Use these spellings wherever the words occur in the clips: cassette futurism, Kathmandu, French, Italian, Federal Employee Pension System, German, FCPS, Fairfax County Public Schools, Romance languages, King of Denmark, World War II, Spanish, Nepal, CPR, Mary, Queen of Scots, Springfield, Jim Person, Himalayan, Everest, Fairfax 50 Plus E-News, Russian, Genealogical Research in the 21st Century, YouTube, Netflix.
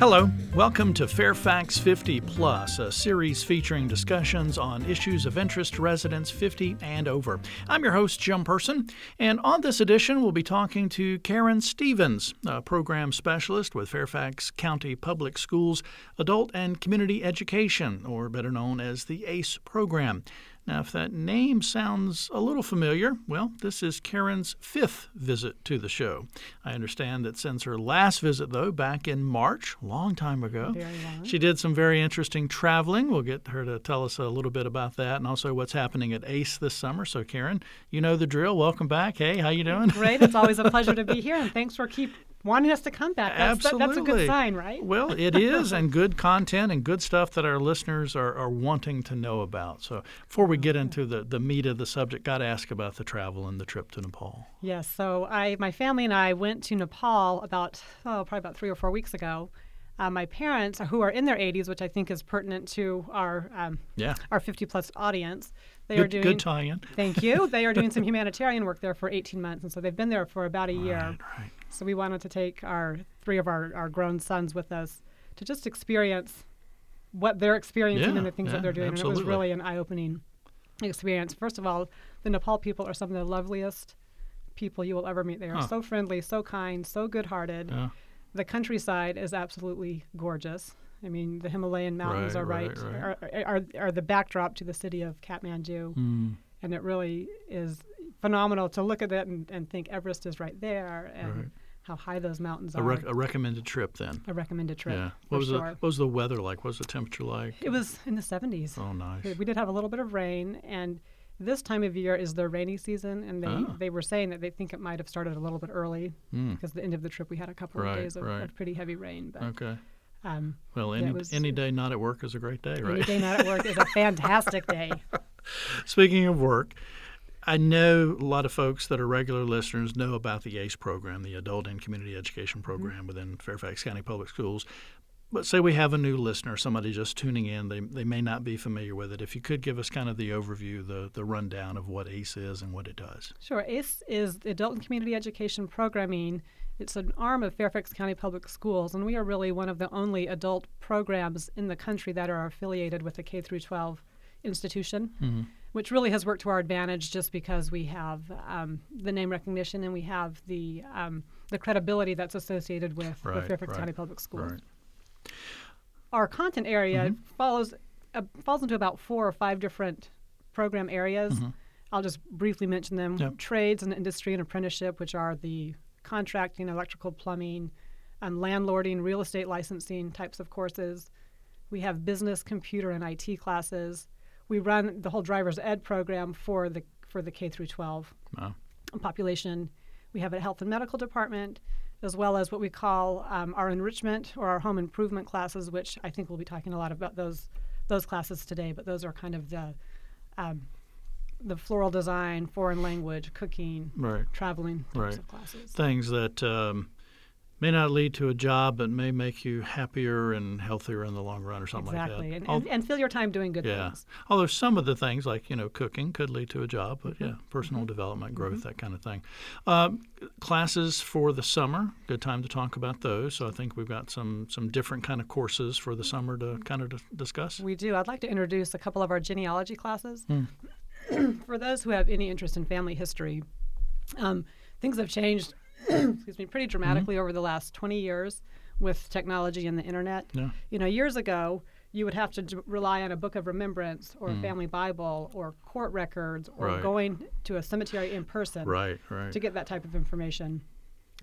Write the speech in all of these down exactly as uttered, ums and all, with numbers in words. Hello, welcome to Fairfax fifty Plus, a series featuring discussions on issues of interest to residents fifty and over. I'm your host, Jim Person, and on this edition we'll be talking to Karen Stevens, a program specialist with Fairfax County Public Schools Adult and Community Education, or better known as the ACE program. Now, if that name sounds a little familiar, well, this is Karen's fifth visit to the show. I understand that since her last visit, though, back in March, a long time ago, very long. She did some very interesting traveling. We'll get her to tell us a little bit about that and also what's happening at ACE this summer. So, Karen, you know the drill. Welcome back. Hey, how you doing? Great. It's always a pleasure to be here, and thanks for keep. wanting us to come back. That's, Absolutely. That, that's a good sign, right? Well, it is, and good content and good stuff that our listeners are, are wanting to know about. So before we get into the, the meat of the subject, got to ask about the travel and the trip to Nepal. Yes. So I, my family and I went to Nepal about, oh, probably about three or four weeks ago. Uh, my parents, who are in their eighties, which I think is pertinent to our um, yeah. our fifty-plus audience, they good, are doing... Good tie-in. Thank you. They are doing some humanitarian work there for eighteen months, and so they've been there for about a right, year. Right. So we wanted to take our three of our, our grown sons with us to just experience what they're experiencing yeah, and the things yeah, that they're doing. Absolutely. And it was really an eye-opening experience. First of all, the Nepal people are some of the loveliest people you will ever meet. They are huh. so friendly, so kind, so good-hearted. Yeah. The countryside is absolutely gorgeous. I mean, the Himalayan mountains right, are right, right, right. Are, are are the backdrop to the city of Kathmandu, mm. and it really is phenomenal to look at that and, and think Everest is right there and right. how high those mountains are. A, rec- a recommended trip, then. A recommended trip. Yeah. What was sure. the What was the weather like? What was the temperature like? It was in the seventies. Oh, nice. We did have a little bit of rain, and this time of year is their rainy season, and they, oh. they were saying that they think it might have started a little bit early mm. because at the end of the trip we had a couple right, of days of, right. of pretty heavy rain. But, okay. Um, well, any, was, any day not at work is a great day, right? Any day not at work is a fantastic day. Speaking of work, I know a lot of folks that are regular listeners know about the ACE program, the Adult and Community Education Program mm-hmm. within Fairfax County Public Schools. But say we have a new listener, somebody just tuning in, they they may not be familiar with it. If you could give us kind of the overview, the, the rundown of what ACE is and what it does. Sure. ACE is the Adult and Community Education Programming. It's an arm of Fairfax County Public Schools, and we are really one of the only adult programs in the country that are affiliated with a K through twelve institution, mm-hmm. which really has worked to our advantage just because we have um, the name recognition and we have the um, the credibility that's associated with, right, with Fairfax right, County Public Schools. Right. Our content area mm-hmm. follows uh, falls into about four or five different program areas. Mm-hmm. I'll just briefly mention them. Yep. Trades and industry and apprenticeship, which are the contracting, electrical, plumbing, um, landlording, real estate licensing types of courses. We have business, computer, and I T classes. We run the whole driver's ed program for the for the K through twelve wow. population. We have a health and medical department, as well as what we call um, our enrichment or our home improvement classes, which I think we'll be talking a lot about those those classes today, but those are kind of the um, the floral design, foreign language, cooking, right. traveling types right. of classes. Things that um, may not lead to a job, but may make you happier and healthier in the long run or something exactly. like that. Exactly, and, and, and fill your time doing good yeah. things. Although some of the things like, you know, cooking could lead to a job, but mm-hmm. yeah, personal mm-hmm. development, growth, mm-hmm. that kind of thing. Uh, classes for the summer, good time to talk about those. So I think we've got some some different kind of courses for the summer to kind of d- discuss. We do. I'd like to introduce a couple of our genealogy classes. Mm. For those who have any interest in family history, um, things have changed excuse me, pretty dramatically mm-hmm. over the last twenty years with technology and the internet. Yeah. You know, years ago, you would have to d- rely on a book of remembrance or mm. a family Bible or court records or right. going to a cemetery in person right, right. to get that type of information.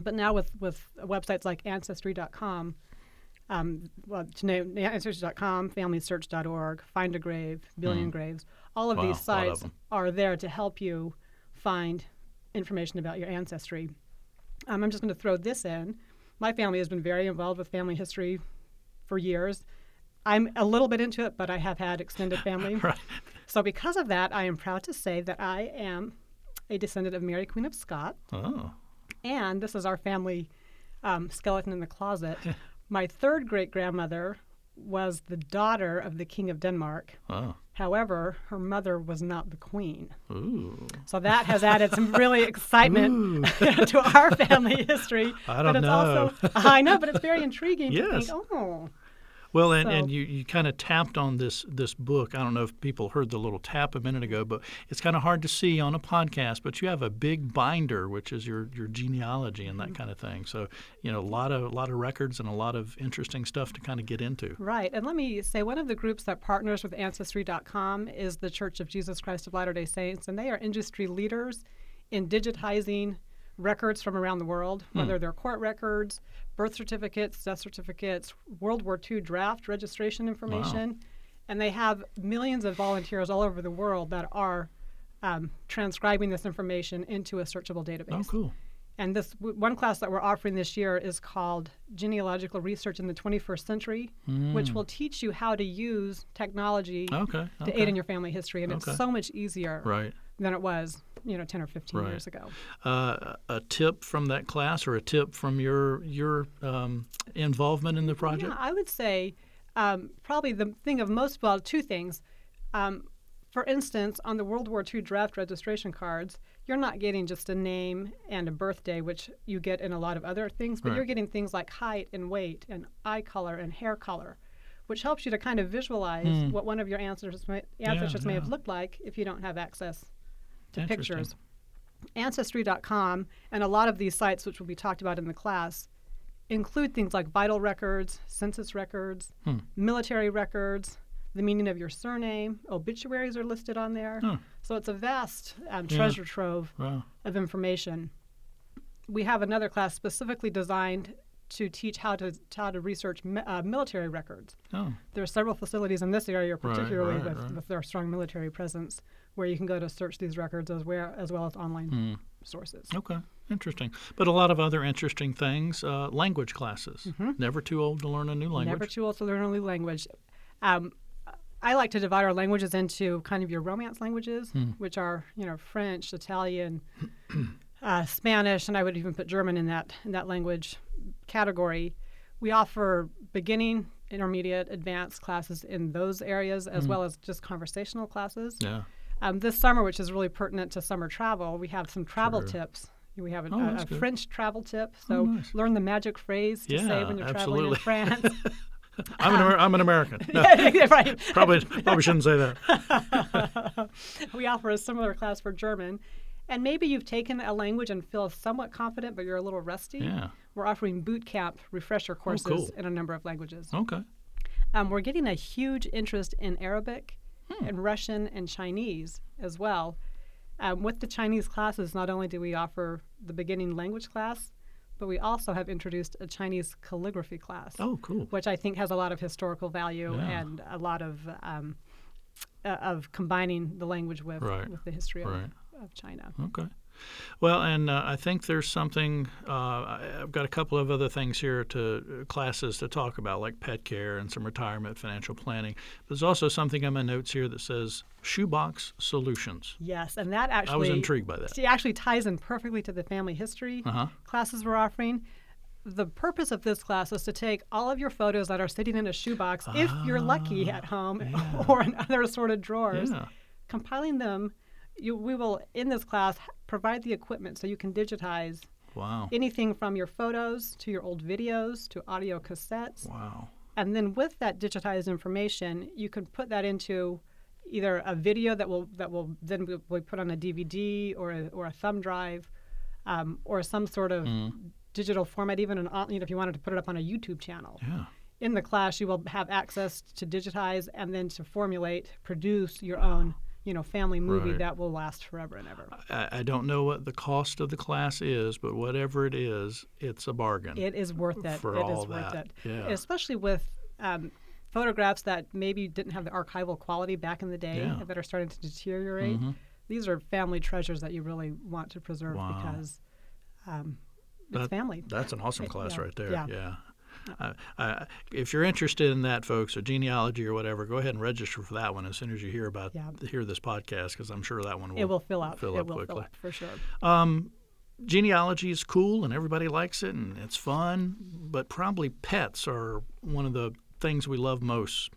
But now with, with websites like ancestry dot com, um, well, to name ancestry dot com, family search dot org, Find a Grave, Billion mm. Graves, all of wow, these sites of are there to help you find information about your ancestry. Um, I'm just going to throw this in. My family has been very involved with family history for years. I'm a little bit into it, but I have had extended family. Right. So because of that, I am proud to say that I am a descendant of Mary, Queen of Scots. Oh. And this is our family um, skeleton in the closet. My third great-grandmother was the daughter of the King of Denmark. Oh. However, her mother was not the queen. Ooh. So that has added some really excitement to our family history. I don't but it's know. Also, I know, but it's very intriguing yes. to think, oh. Well, and, so. and you, you kind of tapped on this, this book. I don't know if people heard the little tap a minute ago, but it's kind of hard to see on a podcast, but you have a big binder, which is your, your genealogy and that kind of thing. So, you know, a lot of, a lot of records and a lot of interesting stuff to kind of get into. Right. And let me say, one of the groups that partners with Ancestry dot com is the Church of Jesus Christ of Latter-day Saints, and they are industry leaders in digitizing records from around the world, whether mm. they're court records, birth certificates, death certificates, World War Two draft registration information. Wow. And they have millions of volunteers all over the world that are um, transcribing this information into a searchable database. Oh, cool. And this w- one class that we're offering this year is called Genealogical Research in the twenty-first century, mm. which will teach you how to use technology okay, okay. to aid in your family history. And okay. it's so much easier right. than it was, you know, ten or fifteen right. years ago. Uh, a tip from that class or a tip from your your um, involvement in the project? Yeah, I would say um, probably the thing of most, well, two things. Um, for instance, on the World War Two draft registration cards, you're not getting just a name and a birthday, which you get in a lot of other things, but right. you're getting things like height and weight and eye color and hair color, which helps you to kind of visualize mm. what one of your ancestors may, ancestors yeah, may yeah. have looked like if you don't have access to pictures. Ancestry dot com and a lot of these sites, which will be talked about in the class, include things like vital records, census records, hmm. military records, the meaning of your surname, obituaries are listed on there. Huh. So it's a vast um, treasure yeah. trove wow. of information. We have another class specifically designed to teach how to how to research mi- uh, military records. Oh. There are several facilities in this area, particularly right, right, with, right. with their strong military presence, where you can go to search these records as well as, well as online mm. sources. Okay, interesting. But a lot of other interesting things, uh, language classes. Mm-hmm. Never too old to learn a new language. Never too old to learn a new language. Um, I like to divide our languages into kind of your Romance languages, mm. which are, you know, French, Italian, uh, Spanish, and I would even put German in that in that language category. We offer beginning, intermediate, advanced classes in those areas, as mm. well as just conversational classes. Yeah. Um, this summer, which is really pertinent to summer travel, we have some travel sure. tips. We have a, oh, a, a French travel tip. So oh, nice. Learn the magic phrase to yeah, say when you're absolutely. traveling in France. I'm, um, an Amer- I'm an American. No. yeah, right. probably, probably shouldn't say that. We offer a similar class for German. And maybe you've taken a language and feel somewhat confident, but you're a little rusty. Yeah. We're offering boot camp refresher courses oh, cool. in a number of languages. Okay. Um, we're getting a huge interest in Arabic hmm. and Russian and Chinese as well. Um, with the Chinese classes, not only do we offer the beginning language class, but we also have introduced a Chinese calligraphy class. Oh, cool. Which I think has a lot of historical value yeah. and a lot of um, uh, of combining the language with, right. with the history of right. of China. Okay. Well, and uh, I think there's something uh, – I've got a couple of other things here to uh, classes to talk about, like pet care and some retirement financial planning. There's also something on my notes here that says shoebox solutions. Yes, and that actually – I was intrigued by that. It actually ties in perfectly to the family history uh-huh. classes we're offering. The purpose of this class is to take all of your photos that are sitting in a shoebox, uh, if you're lucky at home yeah. or in other assorted drawers, yeah. compiling them – You, we will, in this class, provide the equipment so you can digitize wow. anything from your photos to your old videos to audio cassettes. Wow. And then with that digitized information, you can put that into either a video that will that will then be put on a D V D or a, or a thumb drive um, or some sort of mm. digital format, even an, you know, if you wanted to put it up on a YouTube channel. Yeah. In the class, you will have access to digitize and then to formulate, produce your wow. own you know, family movie right. that will last forever and ever. I, I don't know what the cost of the class is, but whatever it is, it's a bargain. It is worth it. For it all is worth that. It. Yeah. Especially with um, photographs that maybe didn't have the archival quality back in the day yeah. that are starting to deteriorate. Mm-hmm. These are family treasures that you really want to preserve wow. because um, it's that, family. That's an awesome class it, yeah. right there. Yeah. yeah. Uh, uh, if you're interested in that, folks, or genealogy or whatever, go ahead and register for that one as soon as you hear about yeah. hear this podcast, because I'm sure that one will, it will fill up. Fill it up will quickly. Fill up for sure. Um, genealogy is cool, and everybody likes it, and it's fun. But probably pets are one of the things we love most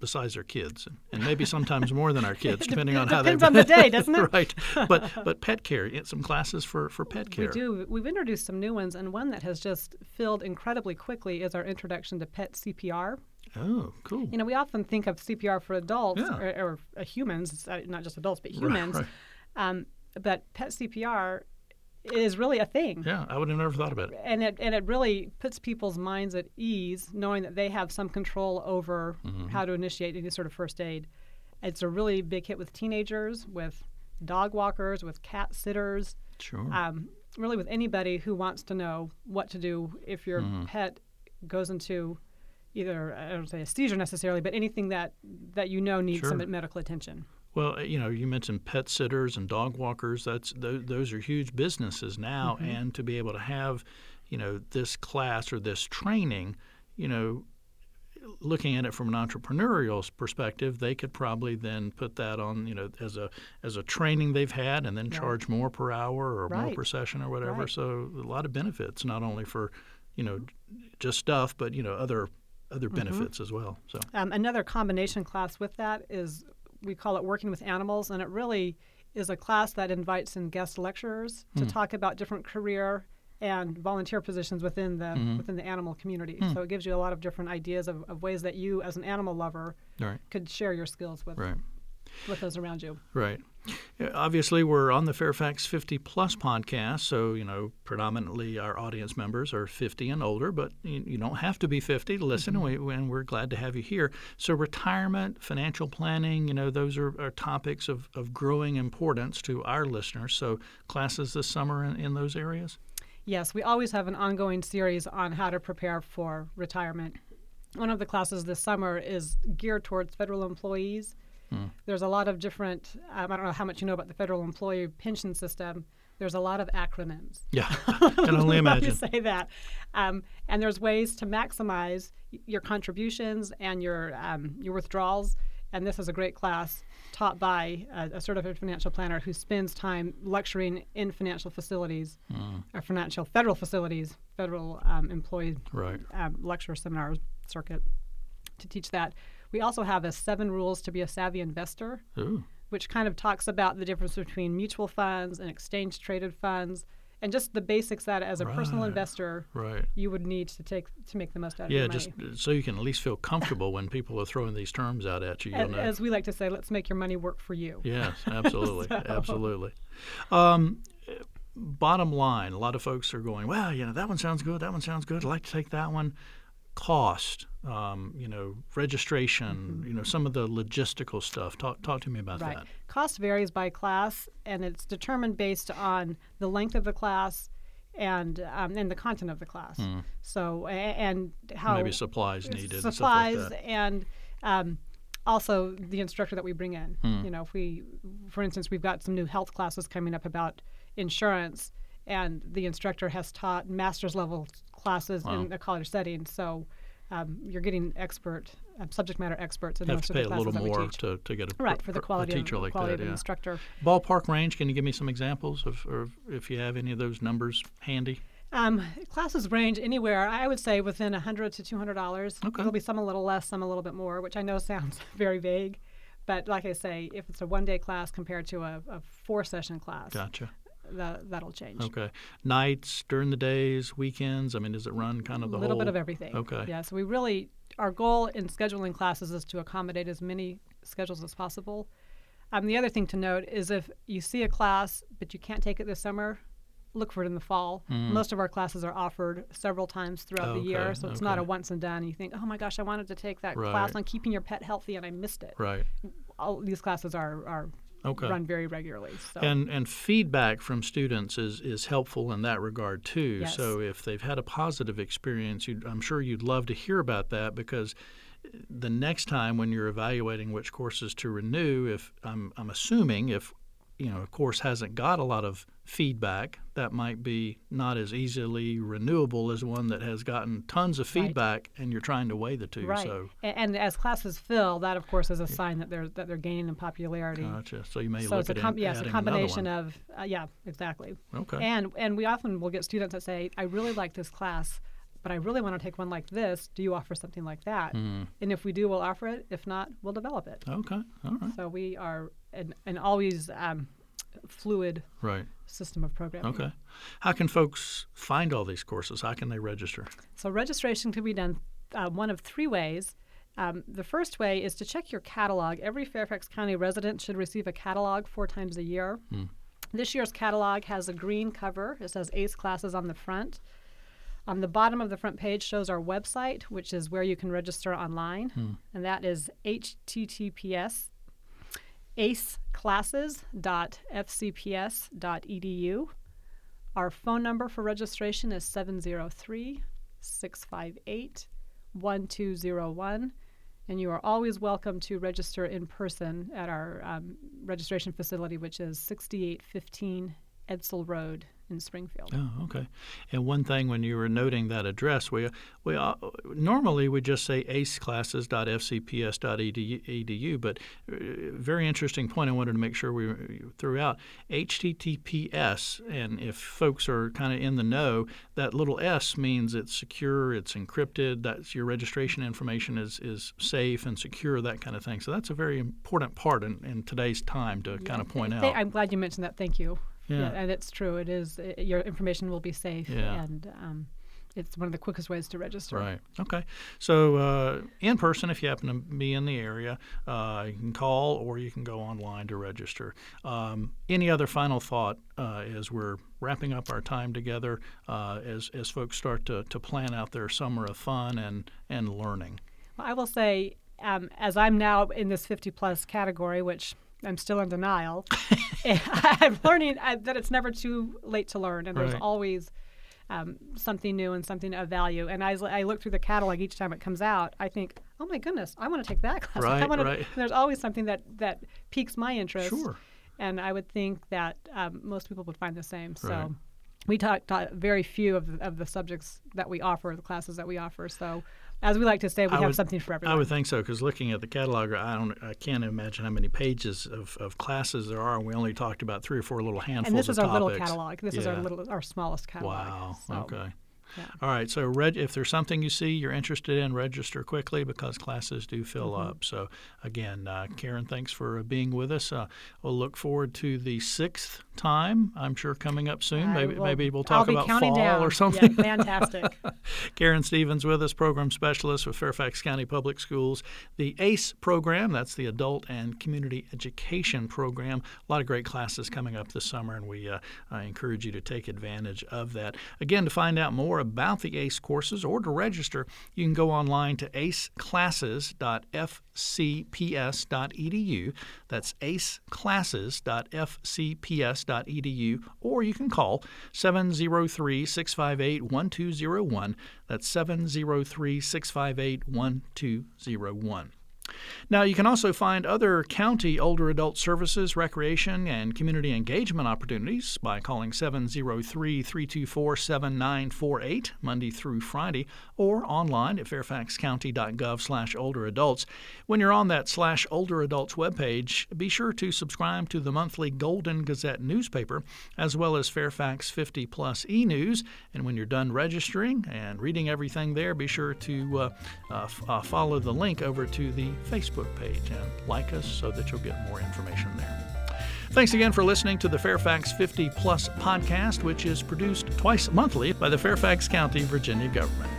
besides their kids, and, and maybe sometimes more than our kids, depending on how they. Depends on the day, doesn't it? Right. But but pet care, some classes for, for pet care. We do. We've introduced some new ones, and one that has just filled incredibly quickly is our introduction to pet C P R. Oh, cool. You know, we often think of C P R for adults yeah. or, or humans, not just adults, but humans. Right, right. Um, but pet C P R is really a thing. Yeah, I would have never thought about it. And it and it really puts people's minds at ease, knowing that they have some control over mm-hmm. how to initiate any sort of first aid. It's a really big hit with teenagers, with dog walkers, with cat sitters. Sure. Um, really with anybody who wants to know what to do if your mm-hmm. pet goes into either, I don't say a seizure necessarily, but anything that, that you know needs sure. some medical attention. Well, you know, you mentioned pet sitters and dog walkers. That's th- those are huge businesses now, mm-hmm. and to be able to have, you know, this class or this training, you know, looking at it from an entrepreneurial perspective, they could probably then put that on, you know, as a as a training they've had, and then yeah. charge more per hour or right. more per session or whatever. Right. So a lot of benefits, not only for, you know, just stuff, but you know, other other benefits mm-hmm. as well. So um, another combination class with that is. We call it Working with Animals, and it really is a class that invites in guest lecturers to mm. talk about different career and volunteer positions within the mm-hmm. within the animal community. Mm. So it gives you a lot of different ideas of, of ways that you, as an animal lover, right. could share your skills with right. with those around you. Right. Obviously, we're on the Fairfax fifty plus podcast, so, you know, predominantly our audience members are fifty and older, but you, you don't have to be fifty to listen, mm-hmm. we, and we're glad to have you here. So retirement, financial planning, you know, those are, are topics of, of growing importance to our listeners. So classes this summer in, in those areas? Yes, we always have an ongoing series on how to prepare for retirement. One of the classes this summer is geared towards federal employees. Hmm. There's a lot of different, um, I don't know how much you know about the Federal Employee Pension System. There's a lot of acronyms. Yeah, I can only imagine. Let me say that. Um, and there's ways to maximize your contributions and your um, your withdrawals. And this is a great class taught by a, a certified financial planner who spends time lecturing in financial facilities, hmm. or financial federal facilities, federal um, employee right. um, lecture seminar circuit to teach that. We also have a seven rules to be a savvy investor, Ooh. Which kind of talks about the difference between mutual funds and exchange traded funds, and just the basics that as a right. personal investor right. you would need to take to make the most out yeah, of your money. Yeah, just so you can at least feel comfortable when people are throwing these terms out at you. As, know. as we like to say, let's make your money work for you. Yes, absolutely, so. absolutely. Um, bottom line, a lot of folks are going, well, you know, that one sounds good, that one sounds good, I'd like to take that one. Cost, um, you know, registration, mm-hmm. you know, some of the logistical stuff. Talk talk to me about right. that. Cost varies by class, and it's determined based on the length of the class and um, and the content of the class. Mm. So and how maybe supplies needed, supplies and, stuff like that. and um, also the instructor that we bring in. Mm. You know, if we, for instance, we've got some new health classes coming up about insurance. And the instructor has taught master's level classes wow. in a college setting, so um, you're getting expert uh, subject matter experts in most of the classes that we teach. Have to pay a little more to, to get a right for the quality of the quality of the instructor. Ballpark range? Can you give me some examples of, or if you have any of those numbers handy? Um, classes range anywhere, I would say, within one hundred dollars to two hundred dollars. Okay. There'll be some a little less, some a little bit more, which I know sounds very vague, but like I say, if it's a one-day class compared to a, a four-session class. Gotcha. That, that'll change. Okay. Nights, during the days, weekends? I mean, does it run kind of the whole? A little whole... bit of everything. Okay. Yeah, so we really, our goal in scheduling classes is to accommodate as many schedules as possible. Um, the other thing to note is if you see a class but you can't take it this summer, look for it in the fall. Mm. Most of our classes are offered several times throughout okay. the year, so it's okay. not a once and done. You think, oh my gosh, I wanted to take that right. class on keeping your pet healthy and I missed it. Right. All these classes are are Okay. run very regularly. So. And and feedback from students is, is helpful in that regard too. Yes. So if they've had a positive experience, you'd, I'm sure you'd love to hear about that, because the next time when you're evaluating which courses to renew, if I'm I'm assuming if you know a course hasn't got a lot of feedback, that might be not as easily renewable as one that has gotten tons of feedback, right. and you're trying to weigh the two. Right. So, and, and as classes fill, that of course is a sign that they're that they're gaining in popularity. Gotcha. So you may so look it's at a com- yes, adding a combination of uh, yeah, exactly. Okay. And and we often will get students that say, "I really like this class, but I really want to take one like this. Do you offer something like that? Mm. And if we do, we'll offer it. If not, we'll develop it. Okay. All right. So we are an, an always um, fluid right. system of programming. Okay. How can folks find all these courses? How can they register? So registration can be done uh, one of three ways. Um, the first way is to check your catalog. Every Fairfax County resident should receive a catalog four times a year. Mm. This year's catalog has a green cover. It says ACE Classes on the front. On the bottom of the front page shows our website, which is where you can register online, hmm. and that is H T T P S aceclasses dot f c p s dot e d u. Our phone number for registration is seven oh three, six five eight, one two oh one, and you are always welcome to register in person at our um, registration facility, which is sixty-eight fifteen Edsel Road in Springfield. Oh, okay. And one thing, when you were noting that address, we we uh, normally we just say aceclasses dot f c p s dot e d u, but uh, very interesting point I wanted to make sure we threw out, H T T P S, and if folks are kind of in the know, that little S means it's secure, it's encrypted, that's your registration information is, is safe and secure, that kind of thing. So that's a very important part in, in today's time to yeah, kind of point th- out. I'm glad you mentioned that. Thank you. Yeah. yeah, and it's true. It is. It, your information will be safe, yeah. and um, it's one of the quickest ways to register. Right. Okay. So uh, in person, if you happen to be in the area, uh, you can call or you can go online to register. Um, any other final thought uh, as we're wrapping up our time together, uh, as as folks start to, to plan out their summer of fun and, and learning? Well, I will say, um, as I'm now in this fifty-plus category, which I'm still in denial. I'm learning that it's never too late to learn, and right. there's always um, something new and something of value. And as I look through the catalog each time it comes out, I think, oh my goodness, I want to take that class. Right, I want right. to, there's always something that, that piques my interest. Sure. And I would think that um, most people would find the same. So. Right. We taught, taught very few of the, of the subjects that we offer, the classes that we offer. So, as we like to say, we I have would, something for everyone. I would think so, because looking at the catalog, I don't, I can't imagine how many pages of, of classes there are, and we only talked about three or four little handfuls of topics. And this is our topics. little catalog. This yeah. is our little, our smallest catalog. Wow. So, okay. Yeah. All right. So, reg- if there's something you see you're interested in, register quickly, because classes do fill mm-hmm. up. So, again, uh, Karen, thanks for being with us. Uh, we'll look forward to the sixth time, I'm sure, coming up soon. I maybe will, maybe we'll talk about fall down. or something. Yeah, fantastic. Karen Stevens with us, program specialist with Fairfax County Public Schools. The ACE program, that's the Adult and Community Education Program. A lot of great classes coming up this summer, and we uh, I encourage you to take advantage of that. Again, to find out more about the ACE courses or to register, you can go online to aceclasses dot f c p s dot e d u. That's aceclasses dot f c p s dot e d u, or you can call seven oh three, six five eight, one two oh one. That's seven oh three, six five eight, one two oh one. Now, you can also find other county older adult services, recreation, and community engagement opportunities by calling seven oh three, three two four, seven nine four eight, Monday through Friday, or online at fairfax county dot gov slash older adults. When you're on that slash older adults webpage, be sure to subscribe to the monthly Golden Gazette newspaper, as well as Fairfax fifty Plus E-News. And when you're done registering and reading everything there, be sure to uh, uh, f- uh, follow the link over to the Facebook page and like us so that you'll get more information there. Thanks again for listening to the Fairfax fifty Plus podcast, which is produced twice monthly by the Fairfax County, Virginia government.